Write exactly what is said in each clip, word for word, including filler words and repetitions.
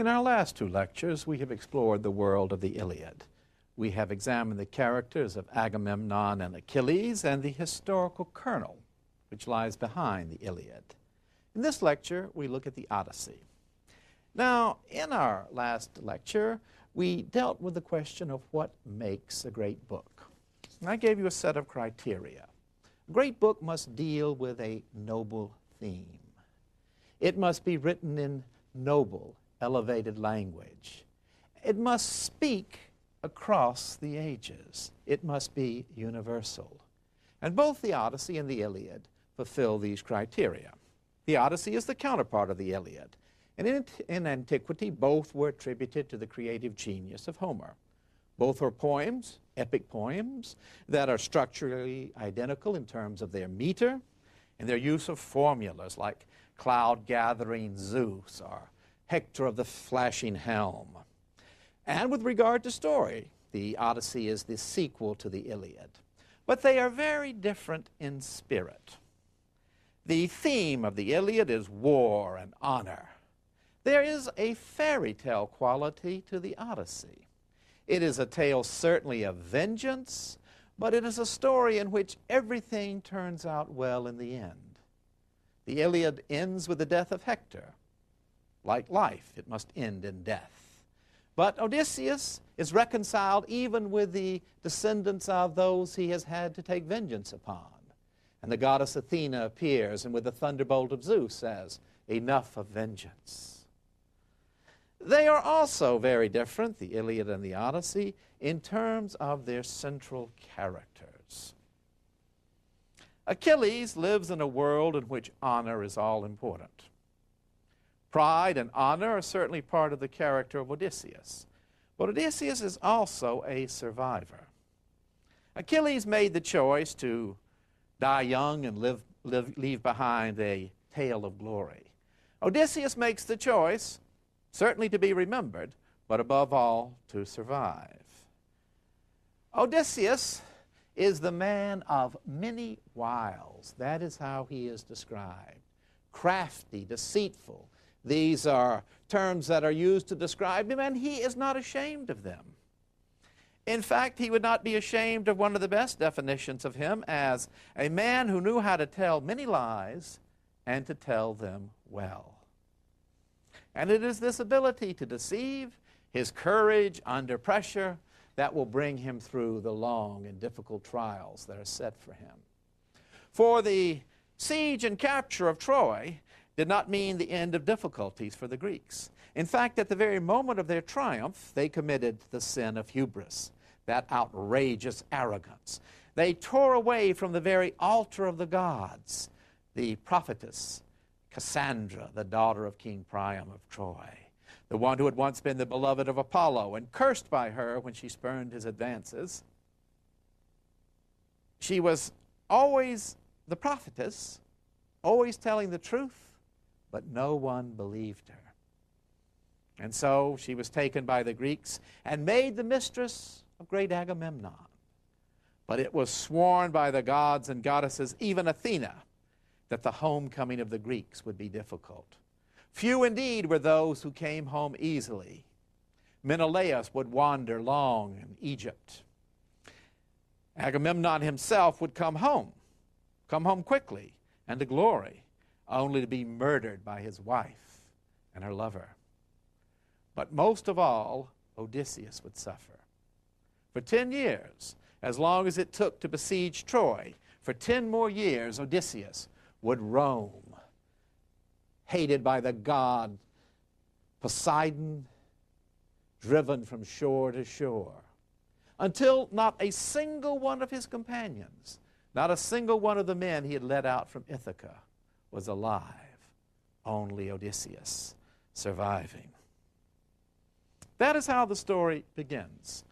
In our last two lectures, we have explored the world of the Iliad. We have examined the characters of Agamemnon and Achilles and the historical kernel which lies behind the Iliad. In this lecture, we look at the Odyssey. Now, in our last lecture, we dealt with the question of what makes a great book. And I gave you a set of criteria. A great book must deal with a noble theme. It must be written in noble, elevated language. It must speak across the ages. It must be universal. And both the Odyssey and the Iliad fulfill these criteria. The Odyssey is the counterpart of the Iliad. And in, in antiquity, both were attributed to the creative genius of Homer. Both are poems, epic poems, that are structurally identical in terms of their meter and their use of formulas like cloud-gathering Zeus or Hector of the flashing helm. And with regard to story, the Odyssey is the sequel to the Iliad. But they are very different in spirit. The theme of the Iliad is war and honor. There is a fairy tale quality to the Odyssey. It is a tale certainly of vengeance, but it is a story in which everything turns out well in the end. The Iliad ends with the death of Hector. Like life, it must end in death. But Odysseus is reconciled even with the descendants of those he has had to take vengeance upon. And the goddess Athena appears and with the thunderbolt of Zeus says, "Enough of vengeance." They are also very different, the Iliad and the Odyssey, in terms of their central characters. Achilles lives in a world in which honor is all important. Pride and honor are certainly part of the character of Odysseus, but Odysseus is also a survivor. Achilles made the choice to die young and live, live, leave behind a tale of glory. Odysseus makes the choice certainly to be remembered, but above all, to survive. Odysseus is the man of many wiles. That is how he is described. Crafty, deceitful. These are terms that are used to describe him, and he is not ashamed of them. In fact, he would not be ashamed of one of the best definitions of him as a man who knew how to tell many lies and to tell them well. And it is this ability to deceive, his courage under pressure, that will bring him through the long and difficult trials that are set for him. For the siege and capture of Troy did not mean the end of difficulties for the Greeks. In fact, at the very moment of their triumph, they committed the sin of hubris, that outrageous arrogance. They tore away from the very altar of the gods, the prophetess Cassandra, the daughter of King Priam of Troy, the one who had once been the beloved of Apollo and cursed by her when she spurned his advances. She was always the prophetess, always telling the truth, but no one believed her. And so she was taken by the Greeks and made the mistress of great Agamemnon. But it was sworn by the gods and goddesses, even Athena, that the homecoming of the Greeks would be difficult. Few indeed were those who came home easily. Menelaus would wander long in Egypt. Agamemnon himself would come home, come home quickly and to glory, only to be murdered by his wife and her lover. But most of all, Odysseus would suffer. For ten years, as long as it took to besiege Troy, for ten more years, Odysseus would roam, hated by the god Poseidon, driven from shore to shore, until not a single one of his companions, not a single one of the men he had led out from Ithaca was alive, only Odysseus surviving. That is how the story begins.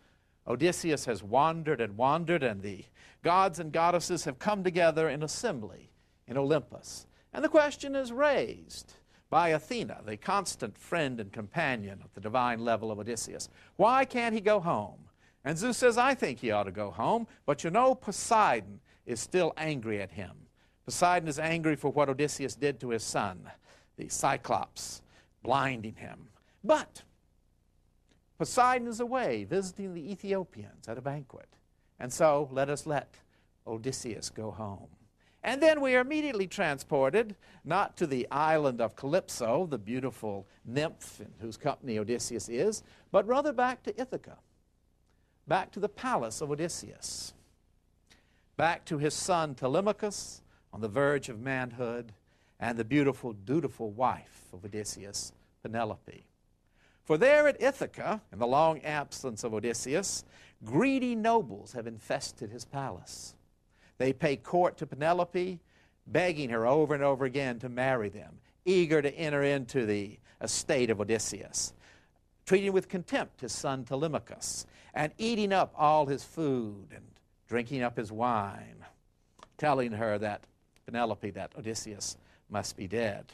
Odysseus has wandered and wandered, and the gods and goddesses have come together in assembly in Olympus. And the question is raised by Athena, the constant friend and companion at the divine level of Odysseus. Why can't he go home? And Zeus says, I think he ought to go home, but you know Poseidon is still angry at him. Poseidon is angry for what Odysseus did to his son, the Cyclops, blinding him. But Poseidon is away visiting the Ethiopians at a banquet, and so let us let Odysseus go home. And then we are immediately transported, not to the island of Calypso, the beautiful nymph in whose company Odysseus is, but rather back to Ithaca, back to the palace of Odysseus, back to his son Telemachus on the verge of manhood, and the beautiful, dutiful wife of Odysseus, Penelope. For there at Ithaca, in the long absence of Odysseus, greedy nobles have infested his palace. They pay court to Penelope, begging her over and over again to marry them, eager to enter into the estate of Odysseus, treating with contempt his son Telemachus, and eating up all his food and drinking up his wine, telling her that Penelope, that Odysseus must be dead.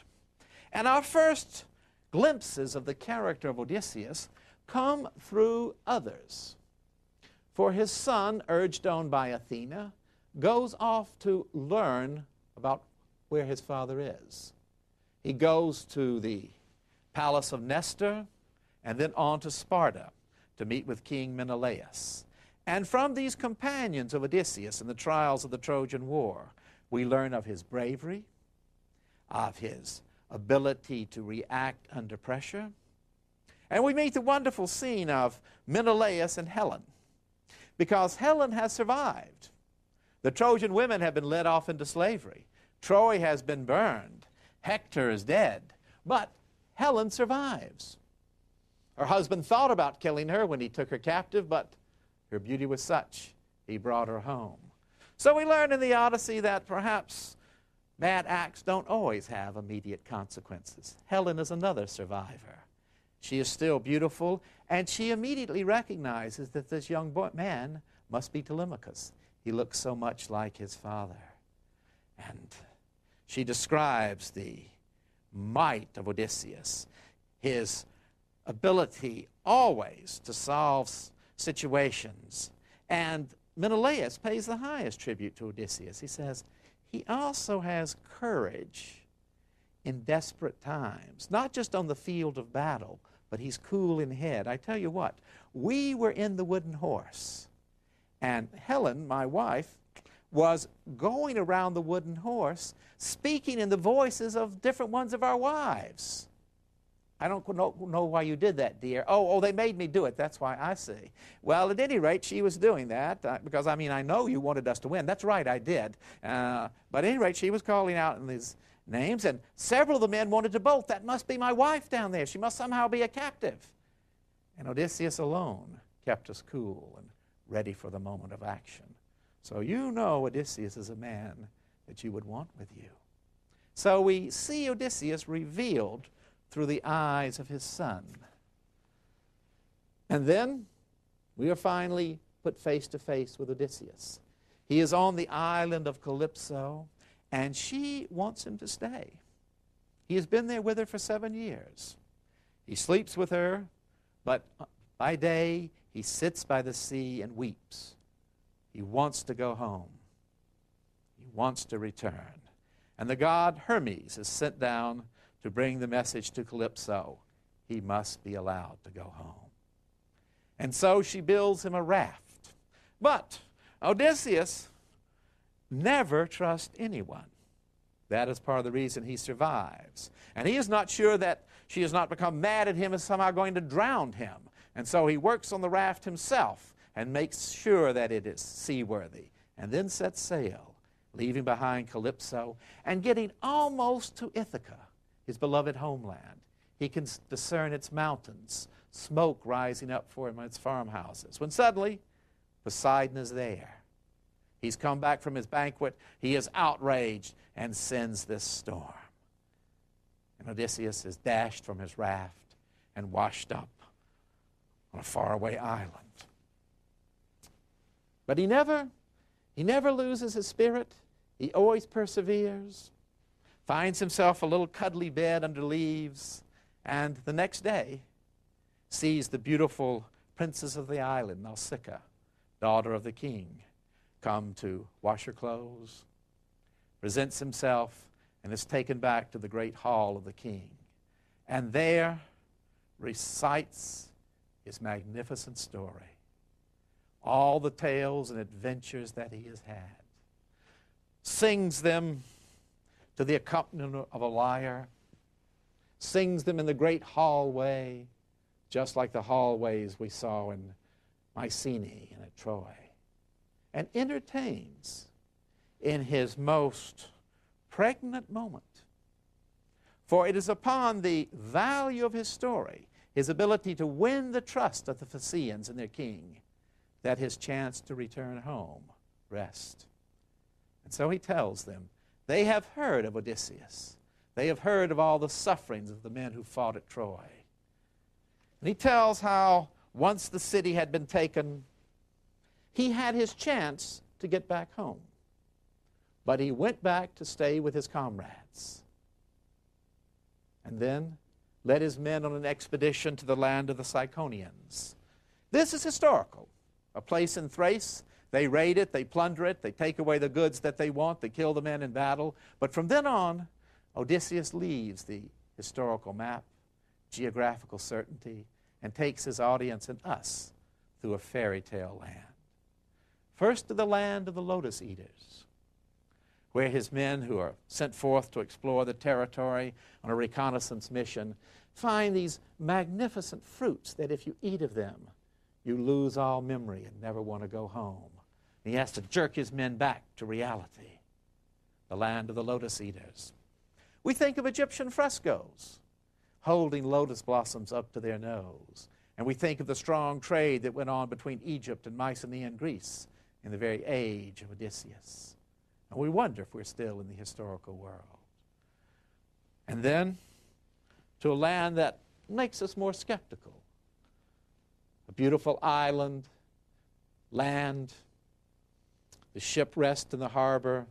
And our first glimpses of the character of Odysseus come through others. For his son, urged on by Athena, goes off to learn about where his father is. He goes to the palace of Nestor and then on to Sparta to meet with King Menelaus. And from these companions of Odysseus in the trials of the Trojan War, we learn of his bravery, of his ability to react under pressure. And we meet the wonderful scene of Menelaus and Helen, because Helen has survived. The Trojan women have been led off into slavery. Troy has been burned. Hector is dead. But Helen survives. Her husband thought about killing her when he took her captive, but her beauty was such, he brought her home. So we learn in the Odyssey that perhaps bad acts don't always have immediate consequences. Helen is another survivor. She is still beautiful, and she immediately recognizes that this young boy, man must be Telemachus. He looks so much like his father. And she describes the might of Odysseus, his ability always to solve situations. And Menelaus pays the highest tribute to Odysseus. He says, he also has courage in desperate times, not just on the field of battle, but he's cool in head. I tell you what, we were in the wooden horse, and Helen, my wife, was going around the wooden horse, speaking in the voices of different ones of our wives. I don't know why you did that, dear. Oh, oh, they made me do it. That's why. I see. Well, at any rate, she was doing that uh, because, I mean, I know you wanted us to win. That's right, I did. Uh, but at any rate, she was calling out in these names, and several of the men wanted to bolt. That must be my wife down there. She must somehow be a captive. And Odysseus alone kept us cool and ready for the moment of action. So you know Odysseus is a man that you would want with you. So we see Odysseus revealed through the eyes of his son. And then we are finally put face to face with Odysseus. He is on the island of Calypso, and she wants him to stay. He has been there with her for seven years. He sleeps with her, but by day he sits by the sea and weeps. He wants to go home. He wants to return. And the god Hermes is sent down to bring the message to Calypso. He must be allowed to go home. And so she builds him a raft. But Odysseus never trusts anyone. That is part of the reason he survives. And he is not sure that she has not become mad at him and somehow going to drown him. And so he works on the raft himself and makes sure that it is seaworthy, and then sets sail, leaving behind Calypso and getting almost to Ithaca, his beloved homeland. He can discern its mountains, smoke rising up from its farmhouses, when suddenly Poseidon is there. He's come back from his banquet. He is outraged and sends this storm. And Odysseus is dashed from his raft and washed up on a faraway island. But he never, he never loses his spirit. He always perseveres, finds himself a little cuddly bed under leaves, and the next day sees the beautiful princess of the island, Nausicaa, daughter of the king, come to wash her clothes, presents himself, and is taken back to the great hall of the king. And there, recites his magnificent story, all the tales and adventures that he has had, sings them to the accompaniment of a lyre, sings them in the great hallway, just like the hallways we saw in Mycenae and at Troy, and entertains in his most pregnant moment. For it is upon the value of his story, his ability to win the trust of the Phaeacians and their king, that his chance to return home rests. And so he tells them, they have heard of Odysseus. They have heard of all the sufferings of the men who fought at Troy. And he tells how once the city had been taken, he had his chance to get back home. But he went back to stay with his comrades, and then led his men on an expedition to the land of the Ciconians. This is historical, a place in Thrace. They raid it, they plunder it, they take away the goods that they want, they kill the men in battle. But from then on, Odysseus leaves the historical map, geographical certainty, and takes his audience and us through a fairy tale land. First to the land of the Lotus Eaters, where his men who are sent forth to explore the territory on a reconnaissance mission find these magnificent fruits that if you eat of them, you lose all memory and never want to go home. And he has to jerk his men back to reality, the land of the Lotus Eaters. We think of Egyptian frescoes holding lotus blossoms up to their nose, and we think of the strong trade that went on between Egypt and Mycenae and Greece in the very age of Odysseus. And we wonder if we're still in the historical world. And then to a land that makes us more skeptical. A beautiful island, land, the ship rests in the harbor,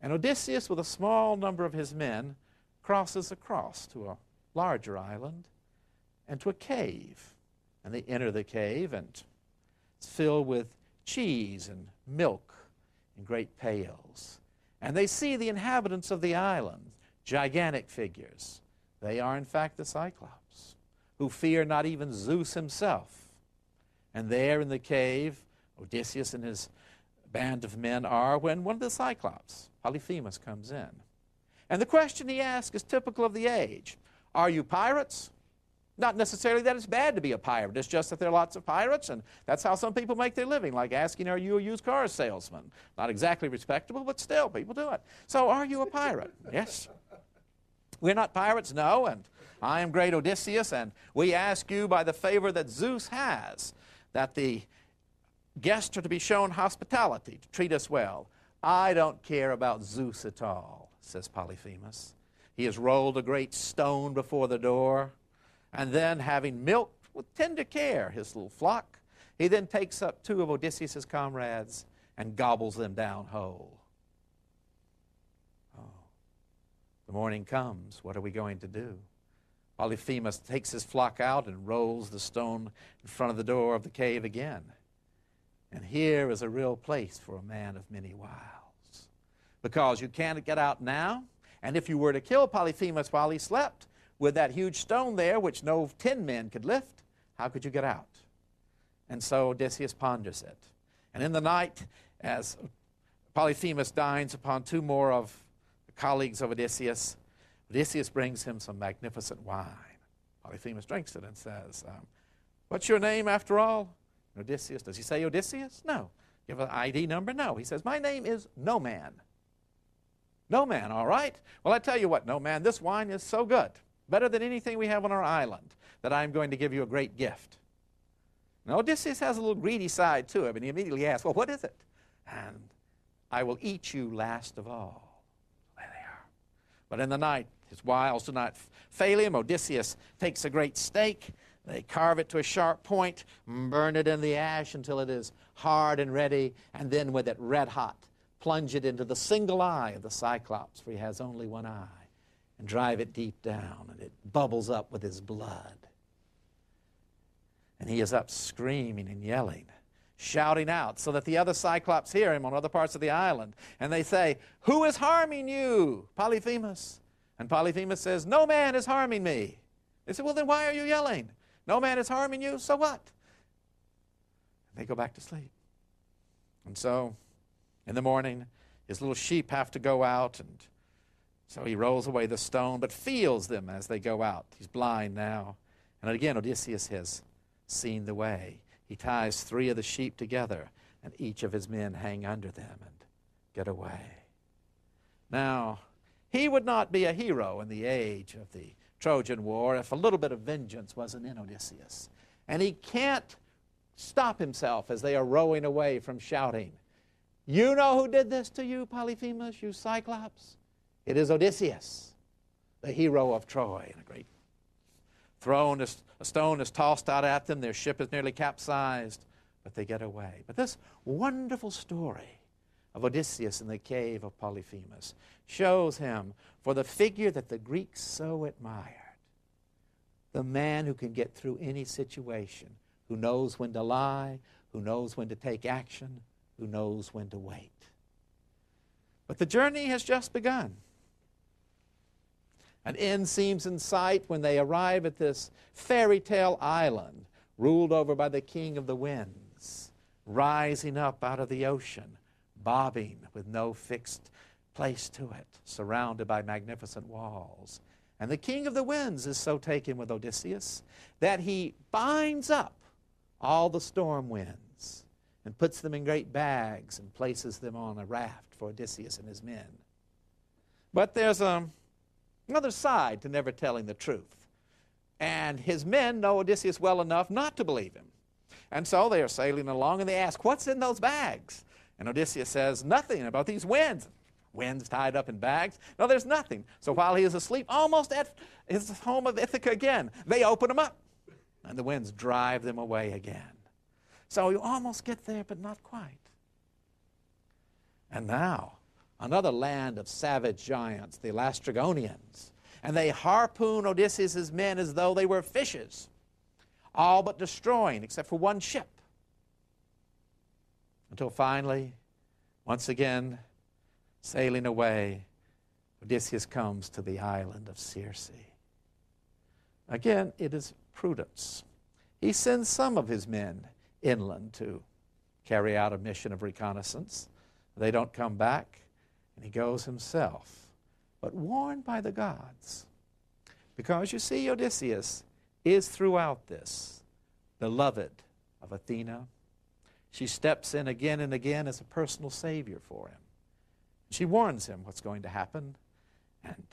and Odysseus, with a small number of his men, crosses across to a larger island and to a cave. And they enter the cave, and it's filled with cheese and milk in great pails. And they see the inhabitants of the island, gigantic figures. They are, in fact, the Cyclops, who fear not even Zeus himself. And there in the cave, Odysseus and his band of men are when one of the Cyclops, Polyphemus, comes in. And the question he asks is typical of the age. Are you pirates? Not necessarily that it's bad to be a pirate. It's just that there are lots of pirates, and that's how some people make their living, like asking, are you a used car salesman? Not exactly respectable, but still, people do it. So, are you a pirate? Yes. We're not pirates, no, and I am great Odysseus, and we ask you by the favor that Zeus has, that the guests are to be shown hospitality, to treat us well. I don't care about Zeus at all, says Polyphemus. He has rolled a great stone before the door, and then, having milked with tender care his little flock, he then takes up two of Odysseus' comrades and gobbles them down whole. Oh, the morning comes. What are we going to do? Polyphemus takes his flock out and rolls the stone in front of the door of the cave again. And here is a real place for a man of many wiles, because you can't get out now, and if you were to kill Polyphemus while he slept, with that huge stone there, which no ten men could lift, how could you get out? And so Odysseus ponders it. And in the night, as Polyphemus dines upon two more of the colleagues of Odysseus, Odysseus brings him some magnificent wine. Polyphemus drinks it and says, um, what's your name after all? And Odysseus, does he say Odysseus? No. You have an I D number? No. He says, my name is No Man. No Man, all right? Well, I tell you what, No Man, this wine is so good, better than anything we have on our island, that I am going to give you a great gift. Now, Odysseus has a little greedy side to him, and he immediately asks, well, what is it? And I will eat you last of all. There they are. But in the night, his wiles do not fail him. Odysseus takes a great steak. They carve it to a sharp point, burn it in the ash until it is hard and ready, and then with it red hot, plunge it into the single eye of the Cyclops, for he has only one eye, and drive it deep down, and it bubbles up with his blood. And he is up screaming and yelling, shouting out, so that the other Cyclops hear him on other parts of the island, and they say, who is harming you, Polyphemus? And Polyphemus says, no man is harming me. They said, well, then why are you yelling? No man is harming you, so what? And they go back to sleep. And so in the morning, his little sheep have to go out, and so he rolls away the stone, but feels them as they go out. He's blind now. And again, Odysseus has seen the way. He ties three of the sheep together, and each of his men hang under them and get away. Now, he would not be a hero in the age of the Trojan War if a little bit of vengeance wasn't in Odysseus. And he can't stop himself as they are rowing away from shouting, "You know who did this to you, Polyphemus, you Cyclops? It is Odysseus, the hero of Troy." And a great throne is, a stone is tossed out at them. Their ship is nearly capsized, but they get away. But this wonderful story of Odysseus in the cave of Polyphemus shows him for the figure that the Greeks so admired, the man who can get through any situation, who knows when to lie, who knows when to take action, who knows when to wait. But the journey has just begun. An end seems in sight when they arrive at this fairy tale island, ruled over by the king of the winds, rising up out of the ocean, bobbing with no fixed place to it, surrounded by magnificent walls. And the king of the winds is so taken with Odysseus that he binds up all the storm winds and puts them in great bags and places them on a raft for Odysseus and his men. But there's um, another side to never telling the truth. And his men know Odysseus well enough not to believe him. And so they are sailing along and they ask, "What's in those bags?" And Odysseus says, "Nothing about these winds." Winds tied up in bags. No, there's nothing. So while he is asleep, almost at his home of Ithaca again, they open them up, and the winds drive them away again. So you almost get there, but not quite. And now, another land of savage giants, the Laestrygonians, and they harpoon Odysseus' men as though they were fishes, all but destroying, except for one ship. Until finally, once again, sailing away, Odysseus comes to the island of Circe. Again, it is prudence. He sends some of his men inland to carry out a mission of reconnaissance. They don't come back, and he goes himself, but warned by the gods. Because you see, Odysseus is throughout this beloved of Athena. She steps in again and again as a personal savior for him. She warns him what's going to happen, and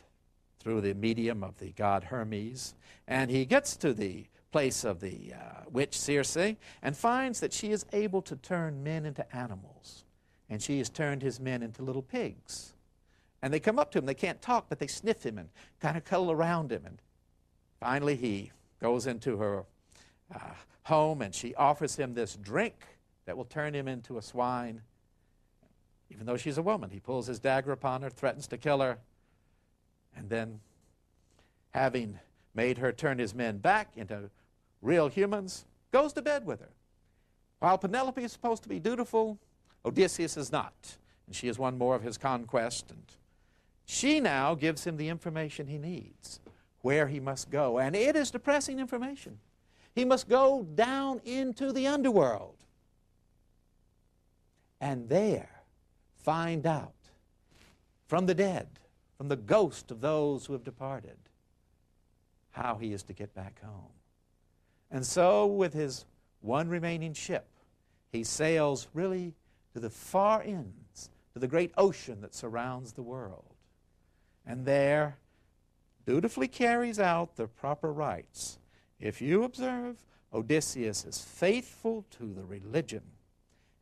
through the medium of the god Hermes, and he gets to the place of the uh, witch Circe and finds that she is able to turn men into animals, and she has turned his men into little pigs. And they come up to him. They can't talk, but they sniff him and kind of cuddle around him. And finally he goes into her uh, home, and she offers him this drink that will turn him into a swine. Even though she's a woman, he pulls his dagger upon her, threatens to kill her, and then, having made her turn his men back into real humans, goes to bed with her. While Penelope is supposed to be dutiful, Odysseus is not, and she is one more of his conquest, and she now gives him the information he needs, where he must go, and it is depressing information. He must go down into the underworld, and there find out from the dead, from the ghost of those who have departed, how he is to get back home. And so with his one remaining ship, he sails really to the far ends, to the great ocean that surrounds the world, and there dutifully carries out the proper rites. If you observe, Odysseus is faithful to the religion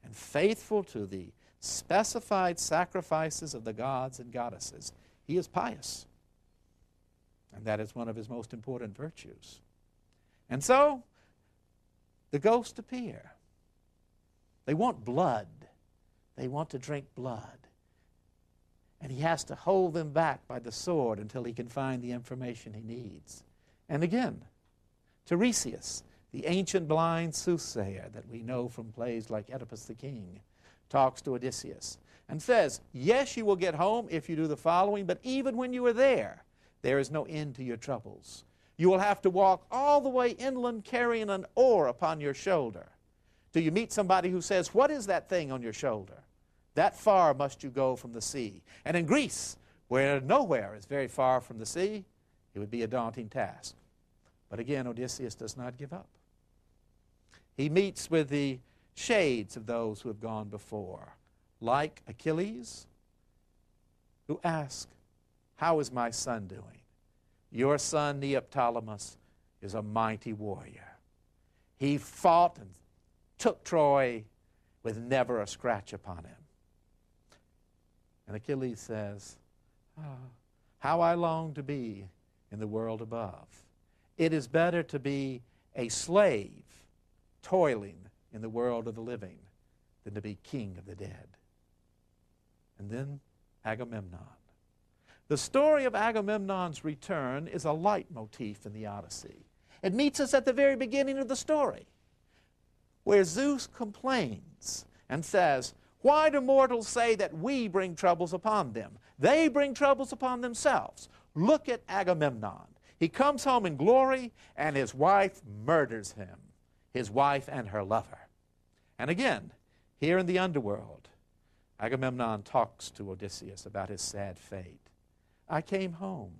and faithful to the specified sacrifices of the gods and goddesses. He is pious, and that is one of his most important virtues. And so the ghosts appear. They want blood. They want to drink blood. And he has to hold them back by the sword until he can find the information he needs. And again, Tiresias, the ancient blind soothsayer that we know from plays like Oedipus the King, talks to Odysseus and says, yes, you will get home if you do the following, but even when you are there, there is no end to your troubles. you will have to walk all the way inland carrying an oar upon your shoulder. Till you meet somebody who says, what is that thing on your shoulder? That far must you go from the sea. And in Greece, where nowhere is very far from the sea, it would be a daunting task. But again, Odysseus does not give up. He meets with the shades of those who have gone before, like Achilles, who ask, how is my son doing? Your son, Neoptolemus, is a mighty warrior. He fought and took Troy with never a scratch upon him. And Achilles says, oh, how I long to be in the world above. It is better to be a slave toiling in the world of the living than to be king of the dead. And then Agamemnon. The story of Agamemnon's return is a leitmotif in the Odyssey. It meets us at the very beginning of the story, where Zeus complains and says, why do mortals say that we bring troubles upon them? They bring troubles upon themselves. Look at Agamemnon. He comes home in glory, and his wife murders him, his wife and her lover. And again, here in the underworld, Agamemnon talks to Odysseus about his sad fate. I came home,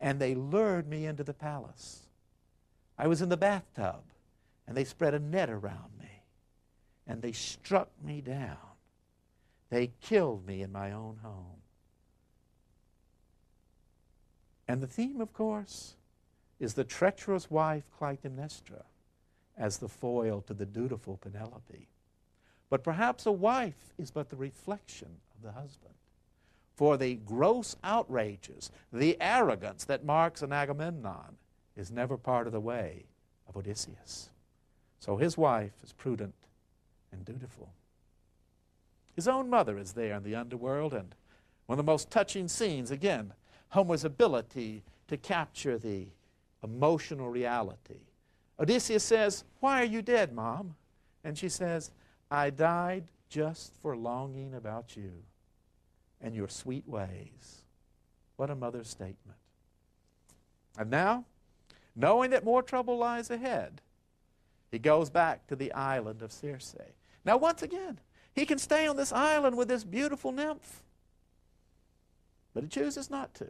and they lured me into the palace. I was in the bathtub, and they spread a net around me, and they struck me down. They killed me in my own home. And the theme, of course, is the treacherous wife Clytemnestra as the foil to the dutiful Penelope. But perhaps a wife is but the reflection of the husband. For the gross outrages, the arrogance that marks an Agamemnon is never part of the way of Odysseus. So his wife is prudent and dutiful. His own mother is there in the underworld, and one of the most touching scenes, again, Homer's ability to capture the emotional reality. Odysseus says, why are you dead, Mom? And she says, I died just for longing about you and your sweet ways. What a mother's statement. And now, knowing that more trouble lies ahead, he goes back to the island of Circe. Now, once again, he can stay on this island with this beautiful nymph, but he chooses not to.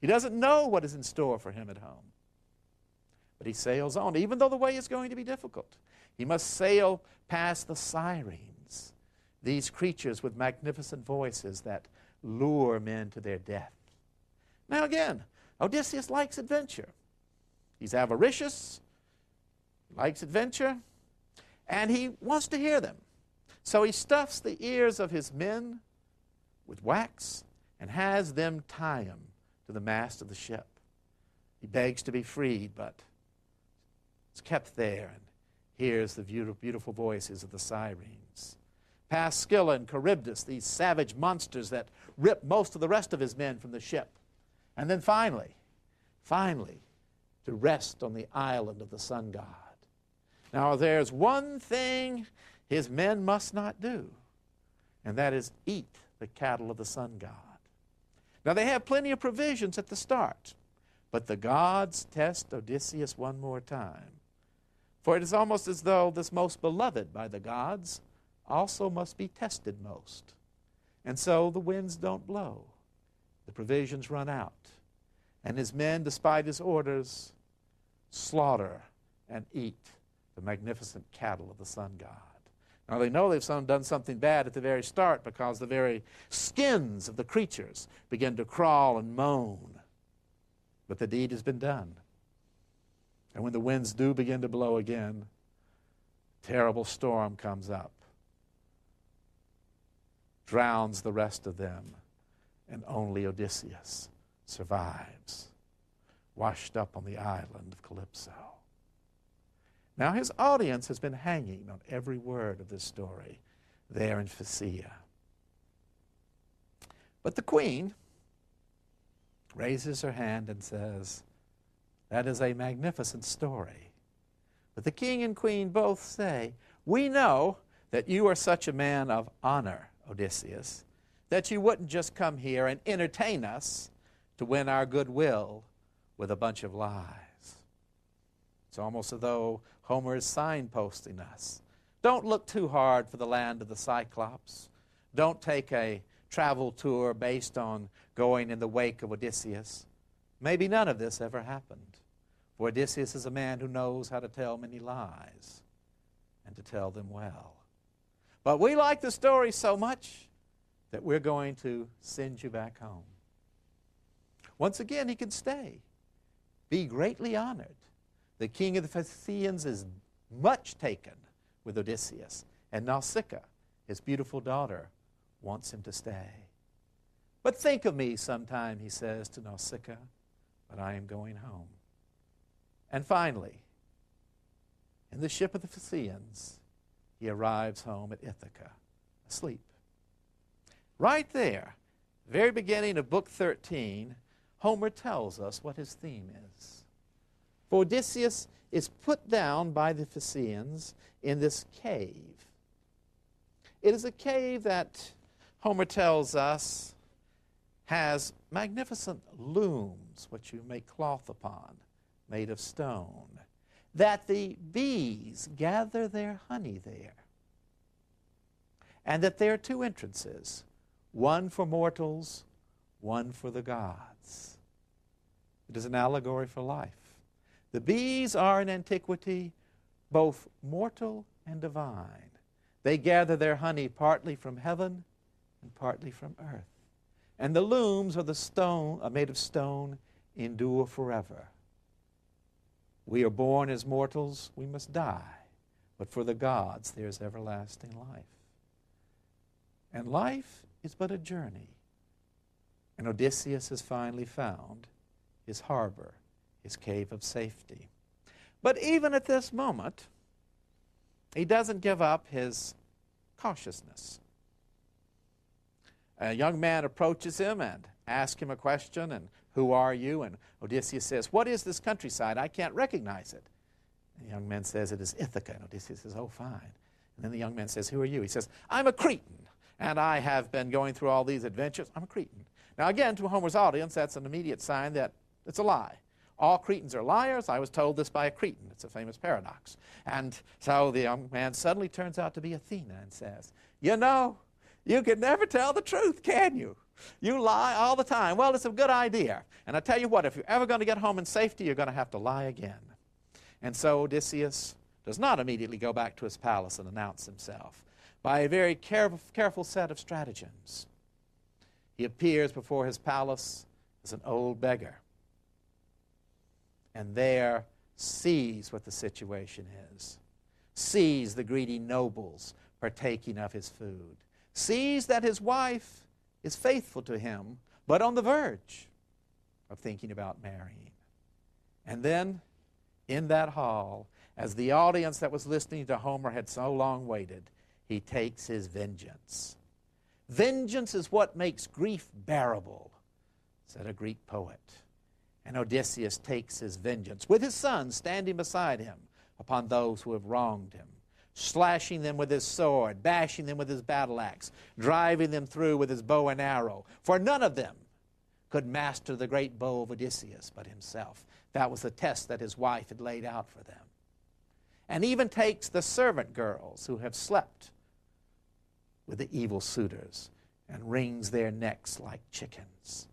He doesn't know what is in store for him at home. But he sails on, even though the way is going to be difficult. He must sail past the sirens, these creatures with magnificent voices that lure men to their death. Now again, Odysseus likes adventure. He's avaricious, likes adventure, and he wants to hear them. So he stuffs the ears of his men with wax and has them tie him to the mast of the ship. He begs to be freed, but is kept there and hears the beautiful voices of the sirens. Past Scylla and Charybdis, these savage monsters that rip most of the rest of his men from the ship. And then finally, finally, to rest on the island of the sun god. Now there's one thing his men must not do, and that is eat the cattle of the sun god. Now they have plenty of provisions at the start, but the gods test Odysseus one more time. For it is almost as though this most beloved by the gods also must be tested most. And so the winds don't blow. The provisions run out. And his men, despite his orders, slaughter and eat the magnificent cattle of the sun god. Now they know they've done something bad at the very start because the very skins of the creatures begin to crawl and moan. But the deed has been done. And when the winds do begin to blow again, a terrible storm comes up, drowns the rest of them, and only Odysseus survives, washed up on the island of Calypso. Now his audience has been hanging on every word of this story there in Phaeacia. But the queen raises her hand and says, that is a magnificent story. But the king and queen both say, we know that you are such a man of honor, Odysseus, that you wouldn't just come here and entertain us to win our goodwill with a bunch of lies. It's almost as though Homer is signposting us. Don't look too hard for the land of the Cyclops. Don't take a travel tour based on going in the wake of Odysseus. Maybe none of this ever happened. For Odysseus is a man who knows how to tell many lies and to tell them well. But we like the story so much that we're going to send you back home. Once again, he can stay. Be greatly honored. The king of the Phaeacians is much taken with Odysseus, and Nausicaa, his beautiful daughter, wants him to stay. But think of me sometime, he says to Nausicaa, but I am going home. And finally, in the ship of the Phaeacians, he arrives home at Ithaca, asleep. Right there, very beginning of Book thirteen, Homer tells us what his theme is. For Odysseus is put down by the Phaeacians in this cave. It is a cave that, Homer tells us, has magnificent looms, which you make cloth upon, made of stone, that the bees gather their honey there, and that there are two entrances, one for mortals, one for the gods. It is an allegory for life. The bees are in antiquity both mortal and divine. They gather their honey partly from heaven and partly from earth. And the looms of the stone, are made of stone, endure forever. We are born as mortals, we must die. But for the gods, there is everlasting life. And life is but a journey. And Odysseus has finally found his harbor, his cave of safety. But even at this moment, he doesn't give up his cautiousness. A young man approaches him and asks him a question, and who are you? And Odysseus says, what is this countryside? I can't recognize it. And the young man says, it is Ithaca. And Odysseus says, oh, fine. And then the young man says, who are you? He says, I'm a Cretan, and I have been going through all these adventures. I'm a Cretan. Now, again, to Homer's audience, that's an immediate sign that it's a lie. All Cretans are liars. I was told this by a Cretan. It's a famous paradox. And so the young man suddenly turns out to be Athena and says, you know, you can never tell the truth, can you? You lie all the time. Well, it's a good idea. And I tell you what, if you're ever going to get home in safety, you're going to have to lie again. And so Odysseus does not immediately go back to his palace and announce himself. By a very careful, careful set of stratagems, he appears before his palace as an old beggar, and there sees what the situation is, sees the greedy nobles partaking of his food, sees that his wife is faithful to him, but on the verge of thinking about marrying. And then, in that hall, as the audience that was listening to Homer had so long waited, he takes his vengeance. Vengeance is what makes grief bearable, said a Greek poet. And Odysseus takes his vengeance, with his son standing beside him, upon those who have wronged him, slashing them with his sword, bashing them with his battle axe, driving them through with his bow and arrow. For none of them could master the great bow of Odysseus but himself. That was the test that his wife had laid out for them. And even takes the servant girls who have slept with the evil suitors and wrings their necks like chickens.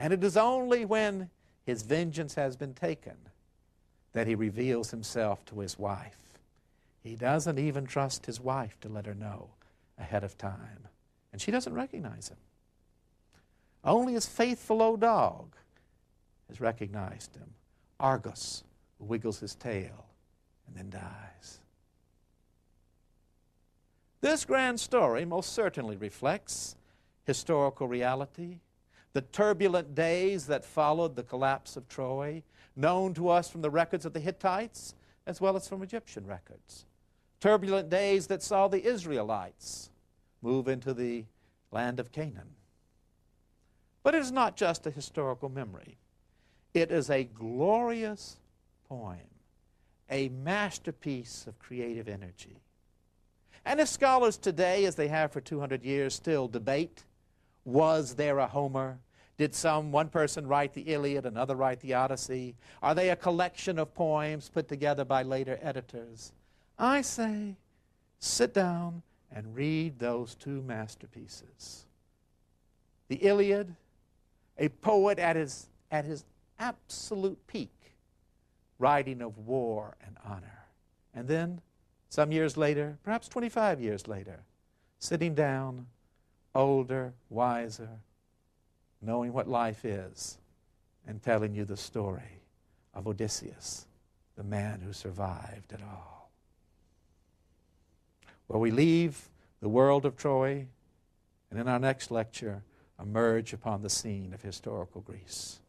And it is only when his vengeance has been taken that he reveals himself to his wife. He doesn't even trust his wife to let her know ahead of time. And she doesn't recognize him. Only his faithful old dog has recognized him, Argus, who wiggles his tail and then dies. This grand story most certainly reflects historical reality. The turbulent days that followed the collapse of Troy, known to us from the records of the Hittites as well as from Egyptian records. Turbulent days that saw the Israelites move into the land of Canaan. But it is not just a historical memory. It is a glorious poem, a masterpiece of creative energy. And if scholars today, as they have for two hundred years, still debate, was there a Homer? Did some, one person write the Iliad, another write the Odyssey? Are they a collection of poems put together by later editors? I say, sit down and read those two masterpieces. The Iliad, a poet at his, at his absolute peak, writing of war and honor. And then, some years later, perhaps twenty-five years later, sitting down, older, wiser, knowing what life is, and telling you the story of Odysseus, the man who survived it all. Well, we leave the world of Troy, and in our next lecture, emerge upon the scene of historical Greece.